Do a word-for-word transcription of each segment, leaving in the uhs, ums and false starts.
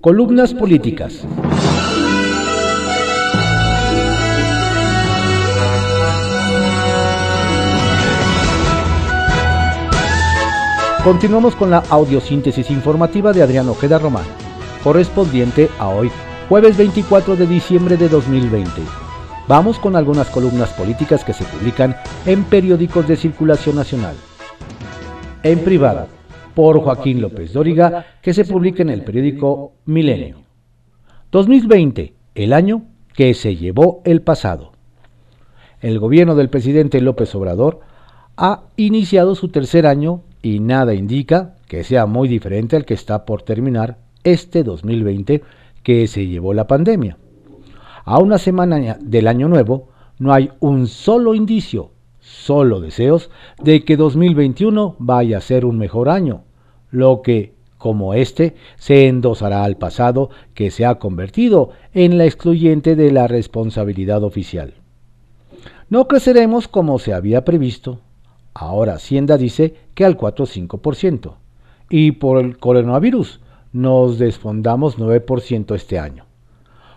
Columnas políticas. Continuamos con la audiosíntesis informativa de Adrián Ojeda Román, correspondiente a hoy, jueves veinticuatro de diciembre de dos mil veinte. Vamos con algunas columnas políticas que se publican en periódicos de circulación nacional. En privada, por Joaquín López Dóriga, que se publica en el periódico Milenio. dos mil veinte, el año que se llevó el pasado. El gobierno del presidente López Obrador ha iniciado su tercer año y nada indica que sea muy diferente al que está por terminar este dos mil veinte que se llevó la pandemia. A una semana del año nuevo no hay un solo indicio, solo deseos de que dos mil veintiuno vaya a ser un mejor año, lo que, como este, se endosará al pasado que se ha convertido en la excluyente de la responsabilidad oficial. No creceremos como se había previsto. Ahora Hacienda dice que al cuatro coma cinco por ciento, y por el coronavirus nos desfondamos nueve por ciento este año,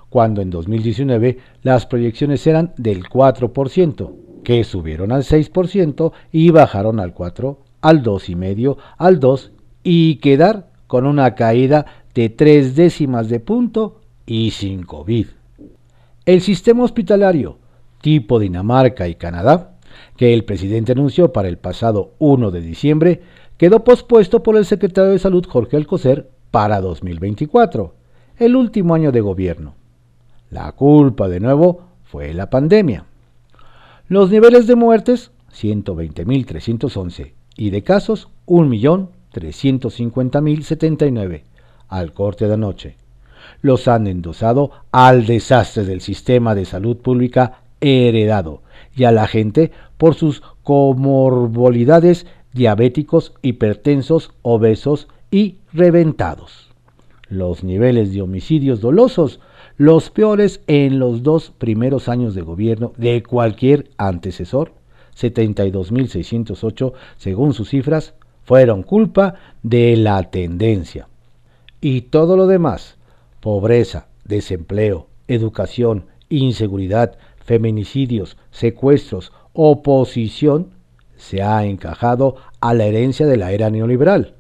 cuando en dos mil diecinueve las proyecciones eran del cuatro por ciento, que subieron al seis por ciento y bajaron al cuatro por ciento, al dos coma cinco por ciento, al dos por ciento, y quedar con una caída de tres décimas de punto y sin COVID. El sistema hospitalario, tipo Dinamarca y Canadá, que el presidente anunció para el pasado primero de diciembre, quedó pospuesto por el secretario de Salud Jorge Alcocer para dos mil veinticuatro, el último año de gobierno. La culpa, de nuevo, fue la pandemia. Los niveles de muertes, ciento veinte mil trescientos once, y de casos, un millón trescientos cincuenta mil setenta y nueve, al corte de anoche, los han endosado al desastre del sistema de salud pública heredado, y a la gente por sus comorbilidades, diabéticos, hipertensos, obesos y reventados. Los niveles de homicidios dolosos, los peores en los dos primeros años de gobierno de cualquier antecesor, setenta y dos mil seiscientos ocho según sus cifras, fueron culpa de la tendencia. Y todo lo demás, pobreza, desempleo, educación, inseguridad, feminicidios, secuestros, oposición, se ha encajado a la herencia de la era neoliberal,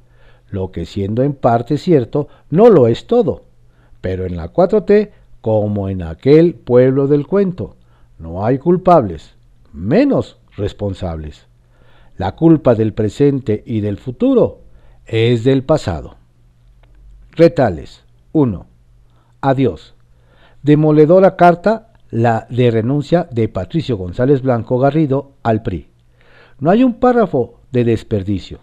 lo que siendo en parte cierto, no lo es todo, pero en la cuatro T, como en aquel pueblo del cuento, no hay culpables, menos responsables. La culpa del presente y del futuro es del pasado. Retales. uno. Adiós. Demoledora carta la de renuncia de Patricio González Blanco Garrido al P R I. No hay un párrafo de desperdicio.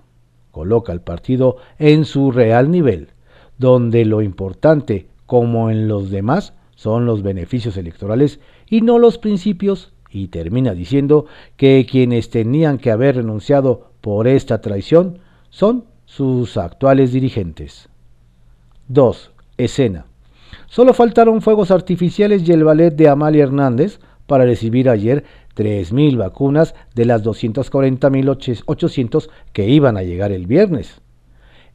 Coloca al partido en su real nivel, donde lo importante, como en los demás, son los beneficios electorales y no los principios, y termina diciendo que quienes tenían que haber renunciado por esta traición son sus actuales dirigentes. dos. Escena. Solo faltaron fuegos artificiales y el ballet de Amalia Hernández para recibir ayer tres mil vacunas de las doscientas cuarenta mil ochocientas que iban a llegar el viernes.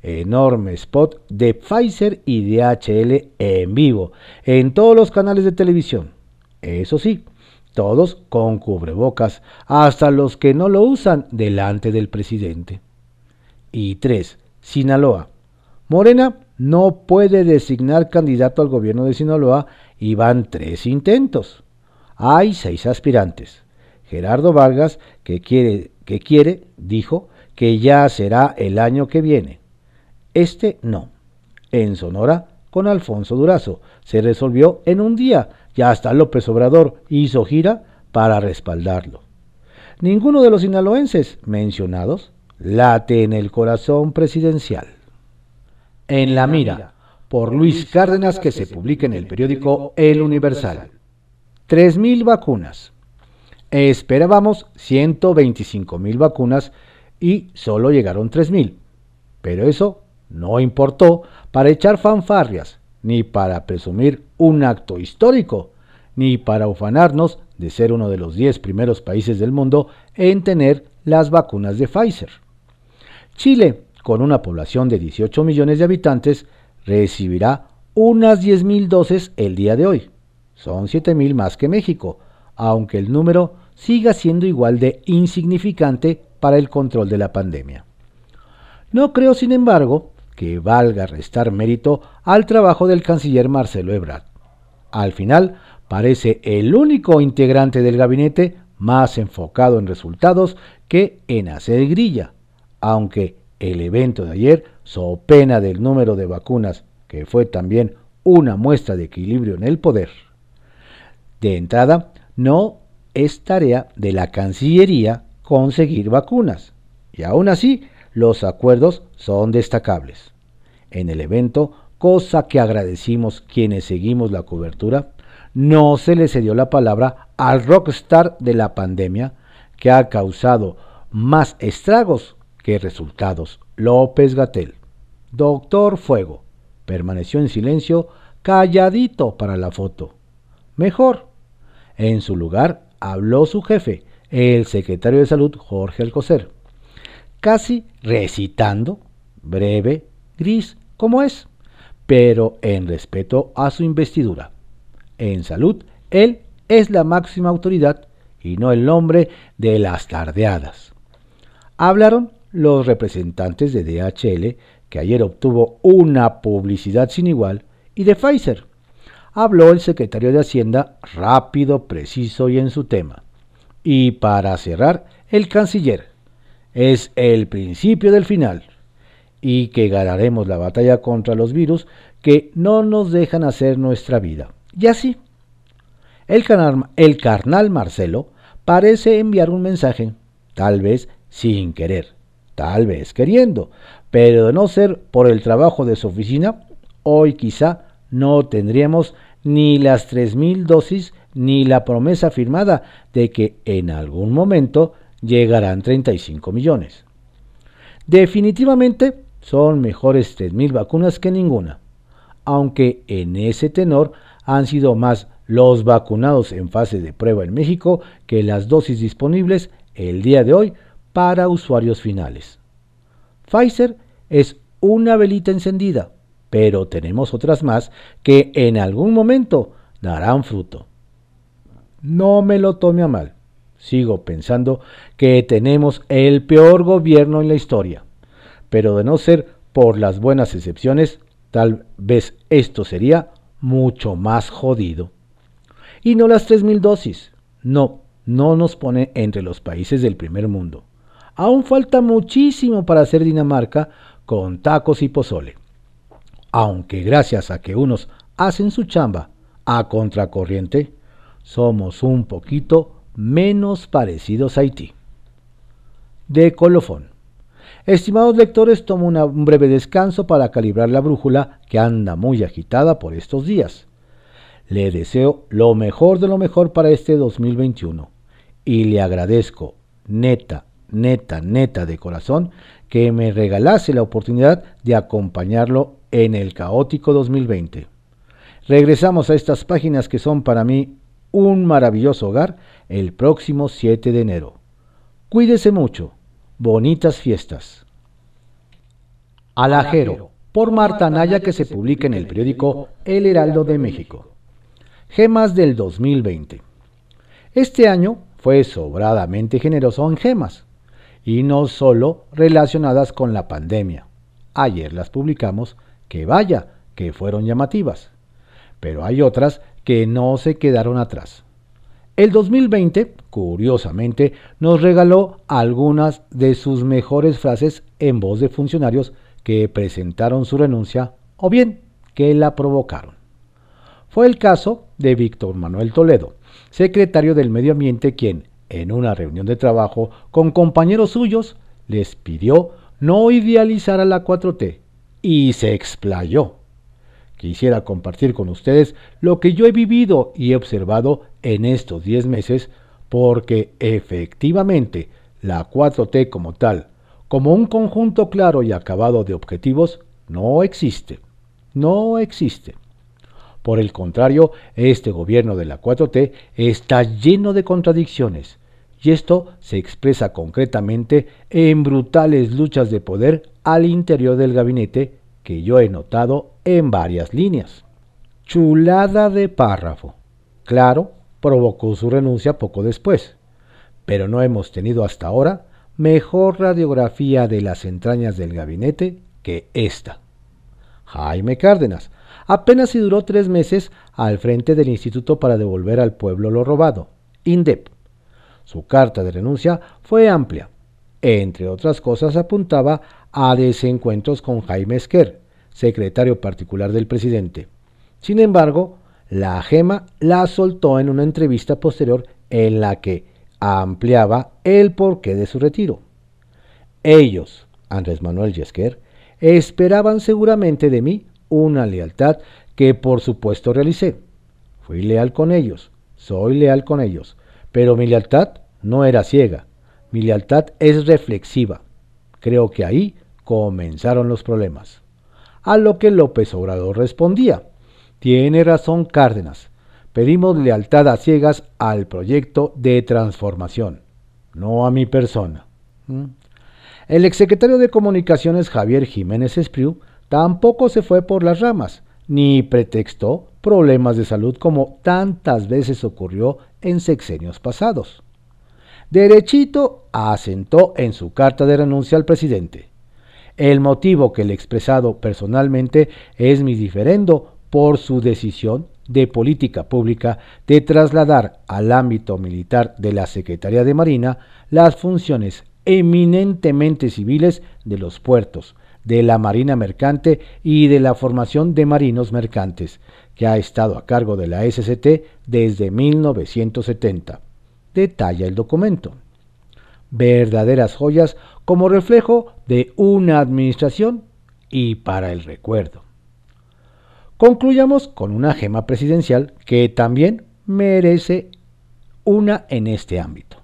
Enorme spot de Pfizer y D H L en vivo, en todos los canales de televisión. Eso sí, todos con cubrebocas, hasta los que no lo usan delante del presidente. Y tres. Sinaloa. Morena no puede designar candidato al gobierno de Sinaloa y van tres intentos. Hay seis aspirantes. Gerardo Vargas, que quiere, que quiere, dijo que ya será el año que viene. Este no. En Sonora, con Alfonso Durazo, se resolvió en un día y hasta López Obrador hizo gira para respaldarlo. Ninguno de los sinaloenses mencionados late en el corazón presidencial. En la mira, por Luis Cárdenas, que se publica en el periódico El Universal. tres mil vacunas. Esperábamos ciento veinticinco mil vacunas y solo llegaron tres mil. Pero eso no importó para echar fanfarrias, ni para presumir un acto histórico, ni para ufanarnos de ser uno de los diez primeros países del mundo en tener las vacunas de Pfizer. Chile, con una población de dieciocho millones de habitantes, recibirá unas diez mil dosis el día de hoy. Son siete mil más que México, aunque el número siga siendo igual de insignificante para el control de la pandemia. No creo, sin embargo, que valga restar mérito al trabajo del canciller Marcelo Ebrard. Al final, parece el único integrante del gabinete más enfocado en resultados que en hacer grilla, aunque el evento de ayer, so pena del número de vacunas, que fue también una muestra de equilibrio en el poder. De entrada, no es tarea de la Cancillería conseguir vacunas, y aún así, los acuerdos son destacables. En el evento, cosa que agradecimos quienes seguimos la cobertura, no se le cedió la palabra al rockstar de la pandemia, que ha causado más estragos que resultados, López-Gatell. Doctor Fuego permaneció en silencio, calladito para la foto. Mejor. En su lugar habló su jefe, el secretario de Salud Jorge Alcocer, casi recitando, breve, gris, como es, pero en respeto a su investidura. En salud, él es la máxima autoridad y no el nombre de las tardeadas. Hablaron los representantes de D H L, que ayer obtuvo una publicidad sin igual, y de Pfizer. Habló el secretario de Hacienda, rápido, preciso y en su tema. Y para cerrar, el canciller. Es el principio del final, y que ganaremos la batalla contra los virus que no nos dejan hacer nuestra vida. Y así, el carnal, el carnal Marcelo parece enviar un mensaje, tal vez sin querer, tal vez queriendo, pero de no ser por el trabajo de su oficina, hoy quizá no tendríamos ni las tres mil dosis ni la promesa firmada de que en algún momento llegarán treinta y cinco millones. Definitivamente son mejores tres mil vacunas que ninguna, aunque en ese tenor han sido más los vacunados en fase de prueba en México que las dosis disponibles el día de hoy para usuarios finales. Pfizer es una velita encendida, pero tenemos otras más que en algún momento darán fruto. No me lo tome a mal. Sigo pensando que tenemos el peor gobierno en la historia, pero de no ser por las buenas excepciones, tal vez esto sería mucho más jodido. Y no las tres mil dosis. No, no nos pone entre los países del primer mundo. Aún falta muchísimo para hacer Dinamarca con tacos y pozole. Aunque gracias a que unos hacen su chamba a contracorriente, somos un poquito menos parecidos a Haití. De colofón. Estimados lectores, tomo una, un breve descanso para calibrar la brújula que anda muy agitada por estos días. Le deseo lo mejor de lo mejor para este dos mil veintiuno y le agradezco neta, neta, neta de corazón que me regalase la oportunidad de acompañarlo en el caótico dos mil veinte. Regresamos a estas páginas que son para mí un maravilloso hogar el próximo siete de enero. Cuídese mucho. Bonitas fiestas. Alhajero, por Marta Naya, que se publica en el periódico El Heraldo de México. Gemas del dos mil veinte. Este año fue sobradamente generoso en gemas, y no solo relacionadas con la pandemia. Ayer las publicamos, que vaya, que fueron llamativas. Pero hay otras que no se quedaron atrás. El dos mil veinte, curiosamente, nos regaló algunas de sus mejores frases en voz de funcionarios que presentaron su renuncia o bien que la provocaron. Fue el caso de Víctor Manuel Toledo, secretario del Medio Ambiente, quien, en una reunión de trabajo con compañeros suyos, les pidió no idealizar a la cuatro T y se explayó. Quisiera compartir con ustedes lo que yo he vivido y he observado en estos diez meses, porque efectivamente la cuatro T como tal, como un conjunto claro y acabado de objetivos, no existe. No existe. Por el contrario, este gobierno de la cuatro T está lleno de contradicciones, y esto se expresa concretamente en brutales luchas de poder al interior del gabinete que yo he notado en varias líneas. Chulada de párrafo. Claro, provocó su renuncia poco después, pero no hemos tenido hasta ahora mejor radiografía de las entrañas del gabinete que esta. Jaime Cárdenas apenas si duró tres meses al frente del Instituto para Devolver al Pueblo lo Robado, INDEP. Su carta de renuncia fue amplia. Entre otras cosas apuntaba a desencuentros con Jaime Esquer, secretario particular del presidente. Sin embargo, la gema la soltó en una entrevista posterior en la que ampliaba el porqué de su retiro. Ellos, Andrés Manuel y Esquer, esperaban seguramente de mí una lealtad que por supuesto realicé. Fui leal con ellos, soy leal con ellos, pero mi lealtad no era ciega. Mi lealtad es reflexiva. Creo que ahí comenzaron los problemas. A lo que López Obrador respondía: tiene razón Cárdenas. Pedimos lealtad a ciegas al proyecto de transformación, no a mi persona. ¿Mm? El exsecretario de Comunicaciones Javier Jiménez Espriu tampoco se fue por las ramas, ni pretextó problemas de salud como tantas veces ocurrió en sexenios pasados. Derechito asentó en su carta de renuncia al presidente: el motivo que le he expresado personalmente es mi diferendo por su decisión de política pública de trasladar al ámbito militar de la Secretaría de Marina las funciones eminentemente civiles de los puertos, de la Marina Mercante y de la formación de marinos mercantes, que ha estado a cargo de la S C T desde mil novecientos setenta. Detalla el documento. Verdaderas joyas como reflejo de una administración y para el recuerdo. Concluyamos con una gema presidencial que también merece una en este ámbito.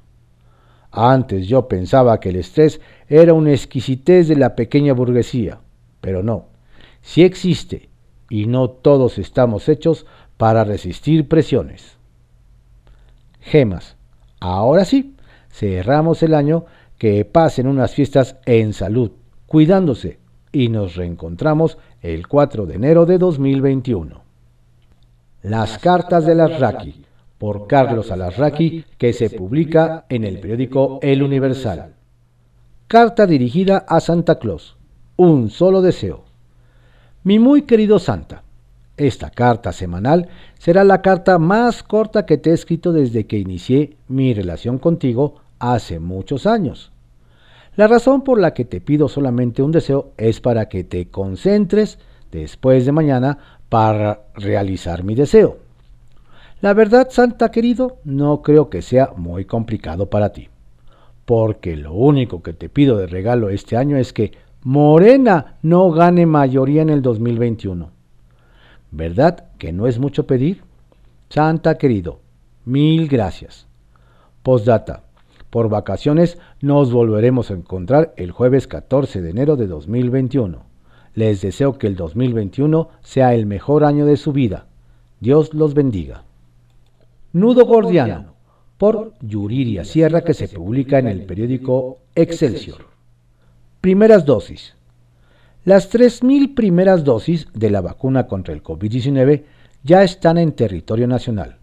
Antes yo pensaba que el estrés era una exquisitez de la pequeña burguesía, pero no, sí existe y no todos estamos hechos para resistir presiones. Gemas. Ahora sí, cerramos el año, que pasen unas fiestas en salud, cuidándose, y nos reencontramos el cuatro de enero de dos mil veintiuno. Las cartas de Alarraqui, por Carlos Alarraqui, que se publica en el periódico El Universal. Carta dirigida a Santa Claus. Un solo deseo. Mi muy querido Santa, esta carta semanal será la carta más corta que te he escrito desde que inicié mi relación contigo hace muchos años. La razón por la que te pido solamente un deseo es para que te concentres después de mañana para realizar mi deseo. La verdad, Santa querido, no creo que sea muy complicado para ti, porque lo único que te pido de regalo este año es que Morena no gane mayoría en el dos mil veintiuno. ¿Verdad que no es mucho pedir? Santa querido, mil gracias. Postdata. Por vacaciones nos volveremos a encontrar el jueves catorce de enero de dos mil veintiuno. Les deseo que el dos mil veintiuno sea el mejor año de su vida. Dios los bendiga. Nudo gordiano, por Yuriria Sierra, que se publica en el periódico Excelsior. Primeras dosis. Las tres mil primeras dosis de la vacuna contra el COVID diecinueve ya están en territorio nacional,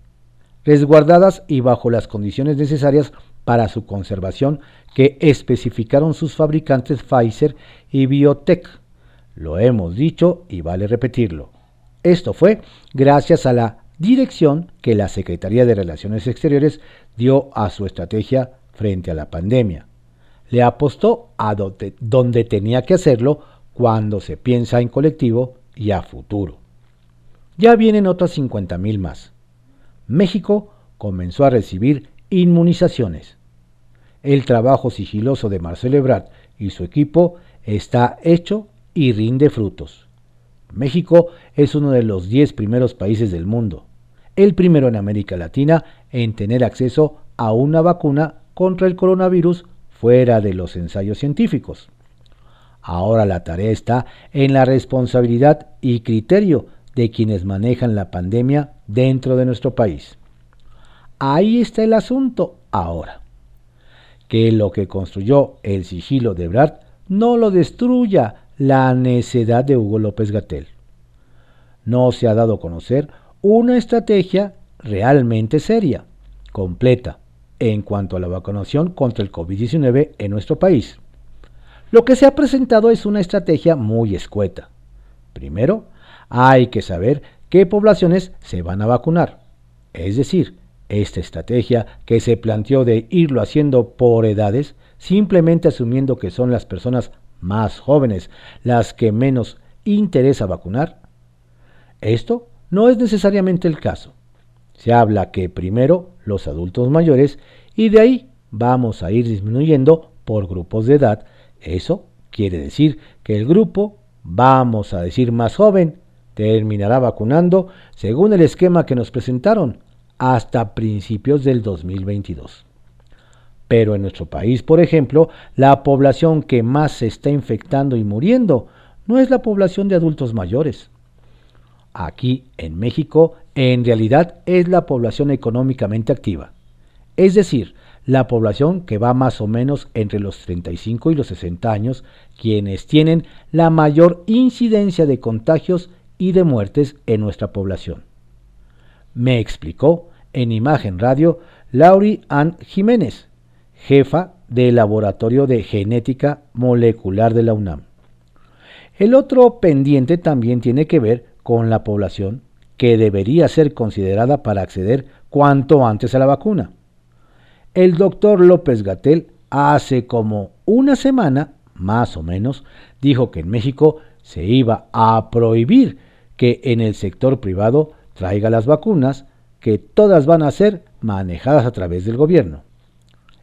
resguardadas y bajo las condiciones necesarias para su conservación que especificaron sus fabricantes Pfizer y Biotech. Lo hemos dicho y vale repetirlo. Esto fue gracias a la dirección que la Secretaría de Relaciones Exteriores dio a su estrategia frente a la pandemia. Le apostó a donde, donde tenía que hacerlo, cuando se piensa en colectivo y a futuro. Ya vienen otras cincuenta mil más. México comenzó a recibir inmunizaciones. El trabajo sigiloso de Marcelo Ebrard y su equipo está hecho y rinde frutos. México es uno de los diez primeros países del mundo, el primero en América Latina en tener acceso a una vacuna contra el coronavirus fuera de los ensayos científicos. Ahora la tarea está en la responsabilidad y criterio de quienes manejan la pandemia dentro de nuestro país. Ahí está el asunto ahora. Que lo que construyó el sigilo de Ebrard no lo destruya la necedad de Hugo López-Gatell. No se ha dado a conocer una estrategia realmente seria, completa, en cuanto a la vacunación contra el COVID diecinueve en nuestro país. Lo que se ha presentado es una estrategia muy escueta. Primero, hay que saber qué poblaciones se van a vacunar. Es decir, esta estrategia que se planteó de irlo haciendo por edades, simplemente asumiendo que son las personas más jóvenes las que menos interesa vacunar. Esto no es necesariamente el caso. Se habla que primero los adultos mayores y de ahí vamos a ir disminuyendo por grupos de edad. Eso quiere decir que el grupo, vamos a decir más joven, terminará vacunando según el esquema que nos presentaron hasta principios del dos mil veintidós. Pero en nuestro país, por ejemplo, la población que más se está infectando y muriendo no es la población de adultos mayores. Aquí en México, en realidad es la población económicamente activa, es decir, la población que va más o menos entre los treinta y cinco y los sesenta años, quienes tienen la mayor incidencia de contagios y de muertes en nuestra población. Me explicó en Imagen Radio Laurie Ann Jiménez, jefa del Laboratorio de Genética Molecular de la UNAM. El otro pendiente también tiene que ver con la población que debería ser considerada para acceder cuanto antes a la vacuna. El doctor López-Gatell hace como una semana, más o menos, dijo que en México se iba a prohibir que en el sector privado traiga las vacunas, que todas van a ser manejadas a través del gobierno.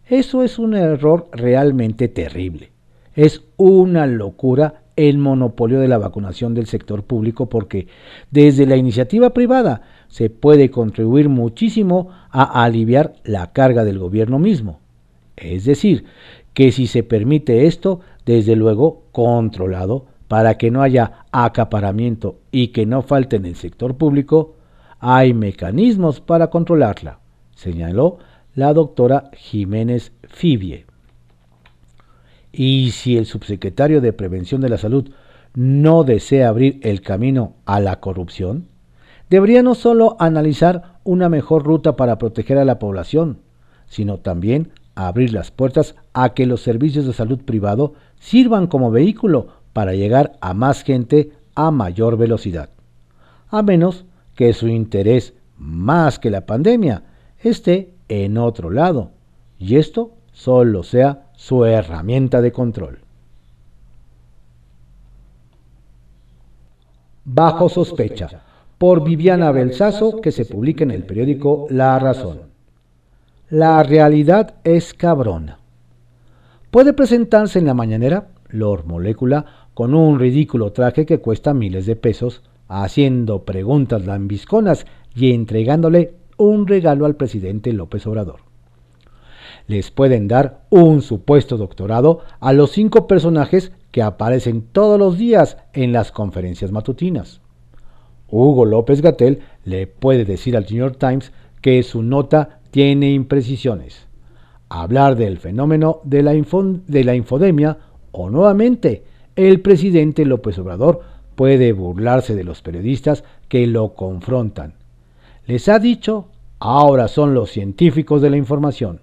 Eso es un error realmente terrible. Es una locura el monopolio de la vacunación del sector público porque desde la iniciativa privada se puede contribuir muchísimo a aliviar la carga del gobierno mismo. Es decir, que si se permite esto, desde luego controlado, para que no haya acaparamiento y que no falte en el sector público, hay mecanismos para controlarla, señaló la doctora Jiménez Fibie. Y si el subsecretario de Prevención de la Salud no desea abrir el camino a la corrupción, debería no solo analizar una mejor ruta para proteger a la población, sino también abrir las puertas a que los servicios de salud privado sirvan como vehículo para llegar a más gente a mayor velocidad, a menos que su interés más que la pandemia esté en otro lado, y esto solo sea su herramienta de control. Bajo sospecha, por Viviana Belsazo, que se publica en el periódico La Razón. La realidad es cabrona. Puede presentarse en la mañanera Lord Molécula con un ridículo traje que cuesta miles de pesos, haciendo preguntas lambisconas y entregándole un regalo al presidente López Obrador. Les pueden dar un supuesto doctorado a los cinco personajes que aparecen todos los días en las conferencias matutinas. Hugo López-Gatell le puede decir al New York Times que su nota tiene imprecisiones, hablar del fenómeno de la, info- de la infodemia o nuevamente el presidente López Obrador puede burlarse de los periodistas que lo confrontan. Les ha dicho, ahora son los científicos de la información,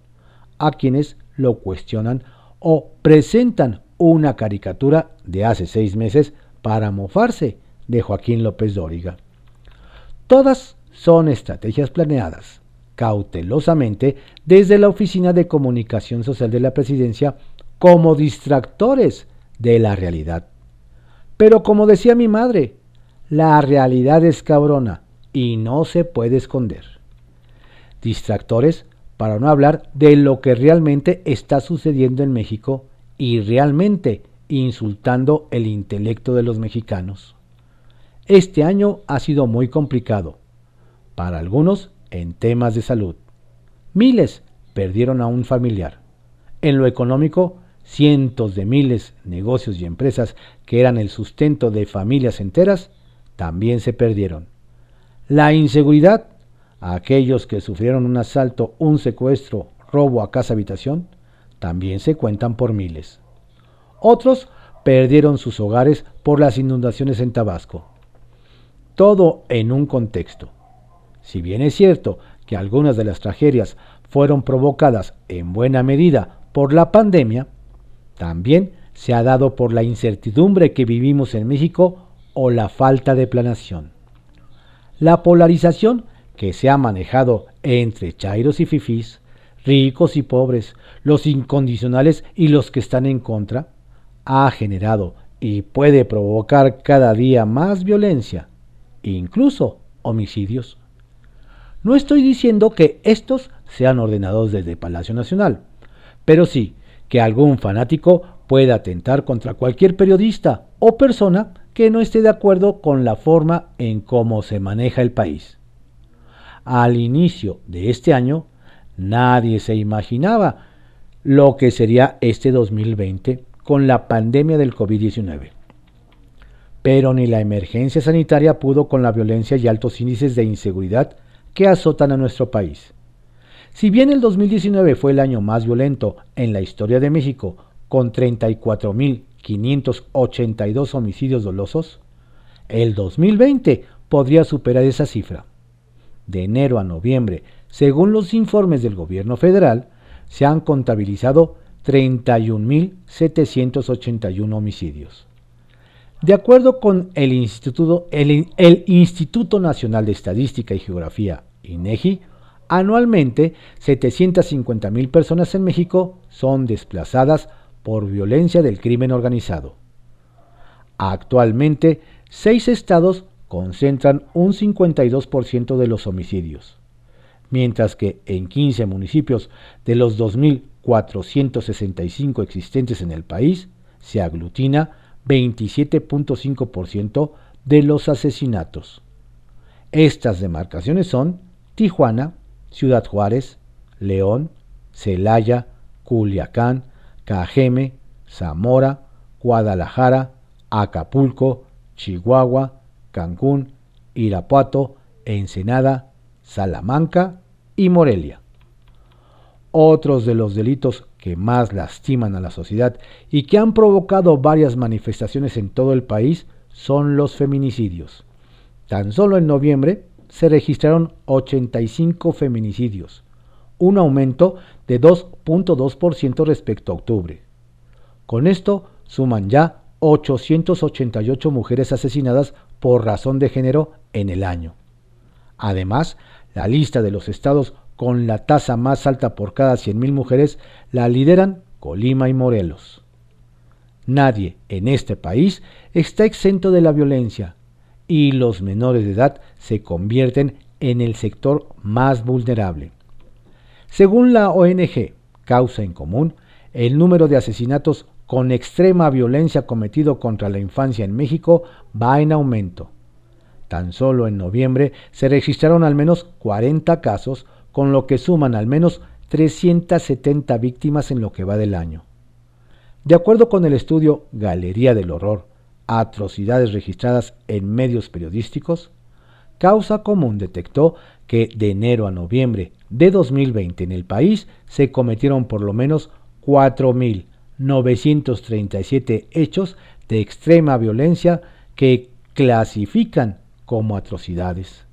a quienes lo cuestionan o presentan una caricatura de hace seis meses para mofarse de Joaquín López Dóriga. Todas son estrategias planeadas, cautelosamente, desde la Oficina de Comunicación Social de la Presidencia, como distractores de la realidad. Pero como decía mi madre, la realidad es cabrona y no se puede esconder. Distractores para no hablar de lo que realmente está sucediendo en México y realmente insultando el intelecto de los mexicanos. Este año ha sido muy complicado, para algunos en temas de salud. Miles perdieron a un familiar. En lo económico, cientos de miles de negocios y empresas que eran el sustento de familias enteras también se perdieron. La inseguridad, aquellos que sufrieron un asalto, un secuestro, robo a casa habitación, también se cuentan por miles. Otros perdieron sus hogares por las inundaciones en Tabasco. Todo en un contexto. Si bien es cierto que algunas de las tragedias fueron provocadas en buena medida por la pandemia, también se ha dado por la incertidumbre que vivimos en México o la falta de planeación. La polarización que se ha manejado entre chairos y fifís, ricos y pobres, los incondicionales y los que están en contra, ha generado y puede provocar cada día más violencia, incluso homicidios. No estoy diciendo que estos sean ordenados desde Palacio Nacional, pero sí que algún fanático puede atentar contra cualquier periodista o persona que no esté de acuerdo con la forma en cómo se maneja el país. Al inicio de este año, nadie se imaginaba lo que sería este dos mil veinte con la pandemia del COVID diecinueve. Pero ni la emergencia sanitaria pudo con la violencia y altos índices de inseguridad que azotan a nuestro país. Si bien el dos mil diecinueve fue el año más violento en la historia de México, con treinta y cuatro mil quinientos ochenta y dos homicidios dolosos, el dos mil veinte podría superar esa cifra. De enero a noviembre, según los informes del gobierno federal, se han contabilizado treinta y un mil setecientos ochenta y uno homicidios. De acuerdo con el Instituto, el, el Instituto Nacional de Estadística y Geografía, INEGI, anualmente setecientas cincuenta mil personas en México son desplazadas por violencia del crimen organizado. Actualmente, seis estados concentran un cincuenta y dos por ciento de los homicidios, mientras que en quince municipios de los dos mil cuatrocientos sesenta y cinco existentes en el país, se aglutina veintisiete punto cinco por ciento de los asesinatos. Estas demarcaciones son Tijuana, Ciudad Juárez, León, Celaya, Culiacán, Cajeme, Zamora, Guadalajara, Acapulco, Chihuahua, Cancún, Irapuato, Ensenada, Salamanca y Morelia. Otros de los delitos que más lastiman a la sociedad y que han provocado varias manifestaciones en todo el país son los feminicidios. Tan solo en noviembre se registraron ochenta y cinco feminicidios, un aumento de dos punto dos por ciento respecto a octubre. Con esto suman ya ochocientas ochenta y ocho mujeres asesinadas por razón de género en el año. Además, la lista de los estados con la tasa más alta por cada cien mil mujeres la lideran Colima y Morelos. Nadie en este país está exento de la violencia y los menores de edad se convierten en el sector más vulnerable. Según la O N G Causa en Común, el número de asesinatos con extrema violencia cometido contra la infancia en México va en aumento. Tan solo en noviembre se registraron al menos cuarenta casos, con lo que suman al menos trescientas setenta víctimas en lo que va del año. De acuerdo con el estudio Galería del Horror, atrocidades registradas en medios periodísticos, Causa Común detectó que de enero a noviembre de dos mil veinte en el país se cometieron por lo menos cuatro mil novecientos treinta y siete hechos de extrema violencia que clasifican como atrocidades.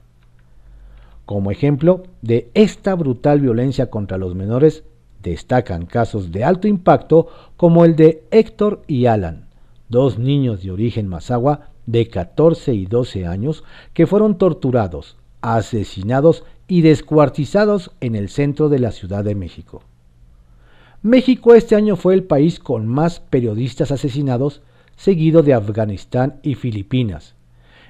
Como ejemplo de esta brutal violencia contra los menores, destacan casos de alto impacto como el de Héctor y Alan, dos niños de origen mazahua de catorce y doce años que fueron torturados, asesinados y descuartizados en el centro de la Ciudad de México. México este año fue el país con más periodistas asesinados, seguido de Afganistán y Filipinas,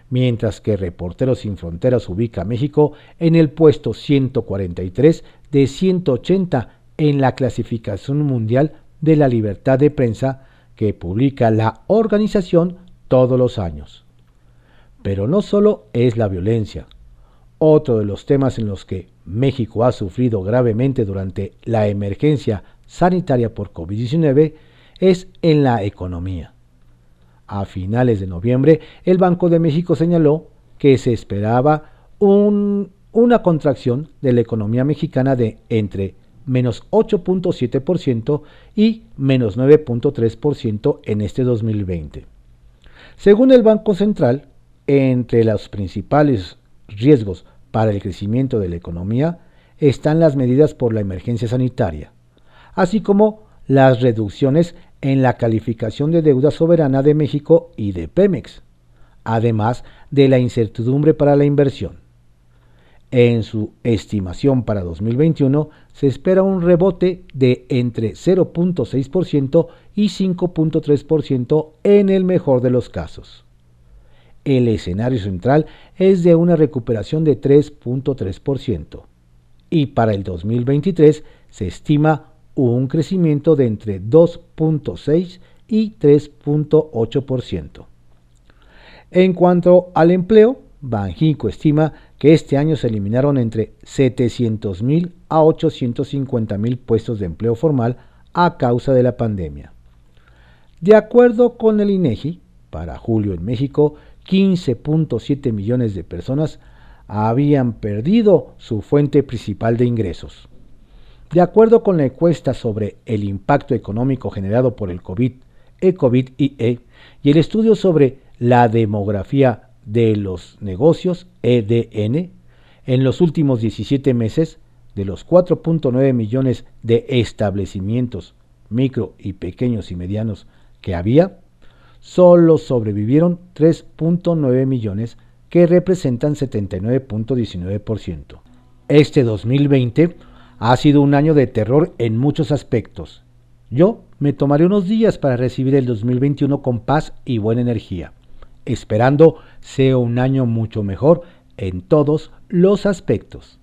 mientras que Reporteros Sin Fronteras ubica a México en el puesto ciento cuarenta y tres de ciento ochenta en la clasificación mundial de la libertad de prensa que publica la organización todos los años. Pero no solo es la violencia. Otro de los temas en los que México ha sufrido gravemente durante la emergencia sanitaria por COVID diecinueve es en la economía. A finales de noviembre, el Banco de México señaló que se esperaba un, una contracción de la economía mexicana de entre menos ocho punto siete por ciento y menos nueve punto tres por ciento en este dos mil veinte. Según el Banco Central, entre los principales riesgos para el crecimiento de la economía están las medidas por la emergencia sanitaria, así como las reducciones en la calificación de deuda soberana de México y de Pemex, además de la incertidumbre para la inversión. En su estimación para dos mil veintiuno se espera un rebote de entre cero punto seis por ciento y cinco punto tres por ciento en el mejor de los casos. El escenario central es de una recuperación de tres punto tres por ciento y para el dos mil veintitrés se estima un crecimiento de entre dos punto seis y tres punto ocho por ciento. En cuanto al empleo, Banxico estima que este año se eliminaron entre setecientos mil a ochocientos cincuenta mil puestos de empleo formal a causa de la pandemia. De acuerdo con el INEGI, para julio en México, quince punto siete millones de personas habían perdido su fuente principal de ingresos. De acuerdo con la encuesta sobre el impacto económico generado por el COVID, E COVID I E, y el estudio sobre la demografía de los negocios, E D N, en los últimos diecisiete meses, de los cuatro punto nueve millones de establecimientos micro y pequeños y medianos que había, solo sobrevivieron tres punto nueve millones, que representan setenta y nueve punto diecinueve por ciento. Este dos mil veinte ha sido un año de terror en muchos aspectos. Yo me tomaré unos días para recibir el dos mil veintiuno con paz y buena energía, esperando sea un año mucho mejor en todos los aspectos.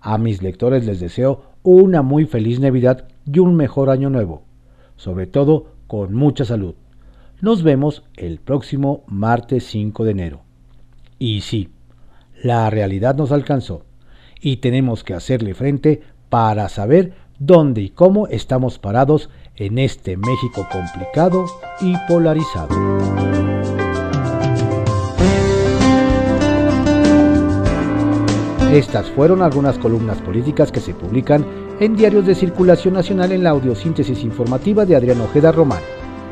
A mis lectores les deseo una muy feliz Navidad y un mejor año nuevo, sobre todo con mucha salud. Nos vemos el próximo martes cinco de enero. Y sí, la realidad nos alcanzó y tenemos que hacerle frente para saber dónde y cómo estamos parados en este México complicado y polarizado. Estas fueron algunas columnas políticas que se publican en diarios de circulación nacional en la audiosíntesis informativa de Adrián Ojeda Román,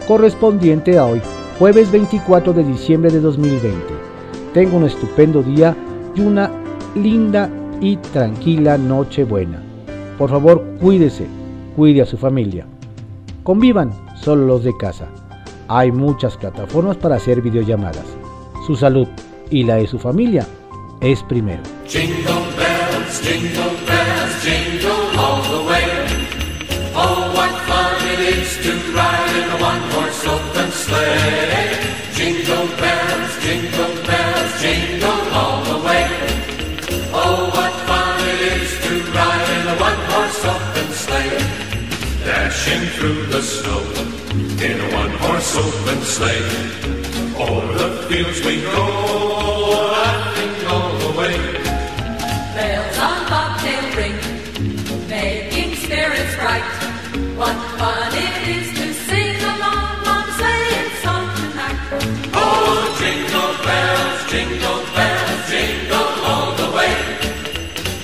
correspondiente a hoy, jueves veinticuatro de diciembre de dos mil veinte. Tengo un estupendo día y una linda y tranquila Nochebuena. Por favor, cuídese, cuide a su familia. Convivan solo los de casa. Hay muchas plataformas para hacer videollamadas. Su salud y la de su familia es primero. Jingle bells, jingle bells, jingle all the way. Oh, what fun it is to ride in a one-horse open sleigh. Jingle bells, jingle bells, jingle all the way. Oh, what fun it is to ride in a one-horse open sleigh. Dashing through the snow in a one-horse open sleigh. Over the fields we go, laughing all the way. What fun it is to sing along on sleighing song tonight. Oh, jingle bells, jingle bells, jingle all the way.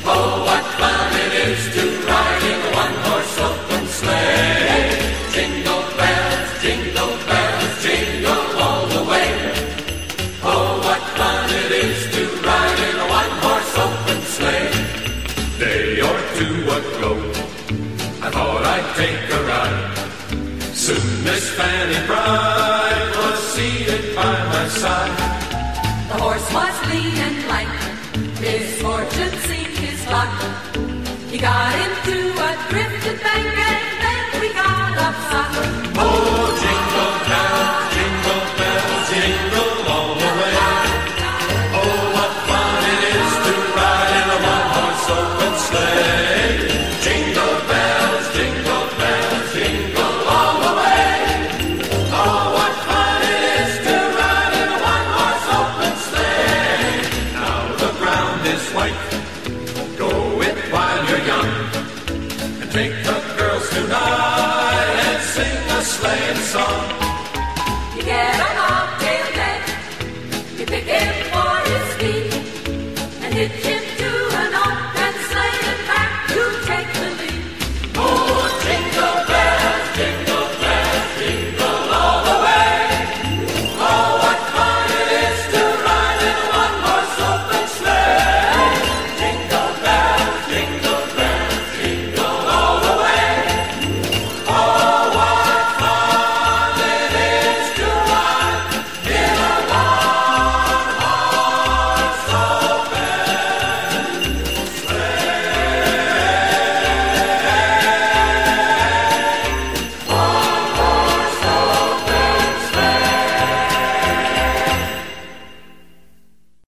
Oh, what fun it is to ride in a one-horse open sleigh. Jingle bells, jingle bells, jingle all the way. Oh, what fun it is to ride in a one-horse open sleigh. Day or two ago I thought I'd take a ride. Soon Miss Fanny Bride was seated by my side. The horse was lean and light. Misfortune seemed his lot. He got into a drifted bank and then we got upside. Oh, jingle bells, jingle bells, jingle all the way. Oh, what fun it is to ride in a one-horse open sleigh. Jingle bells. Sleighing song. You get a bobtail neck, you pick him for his feet, and hitch him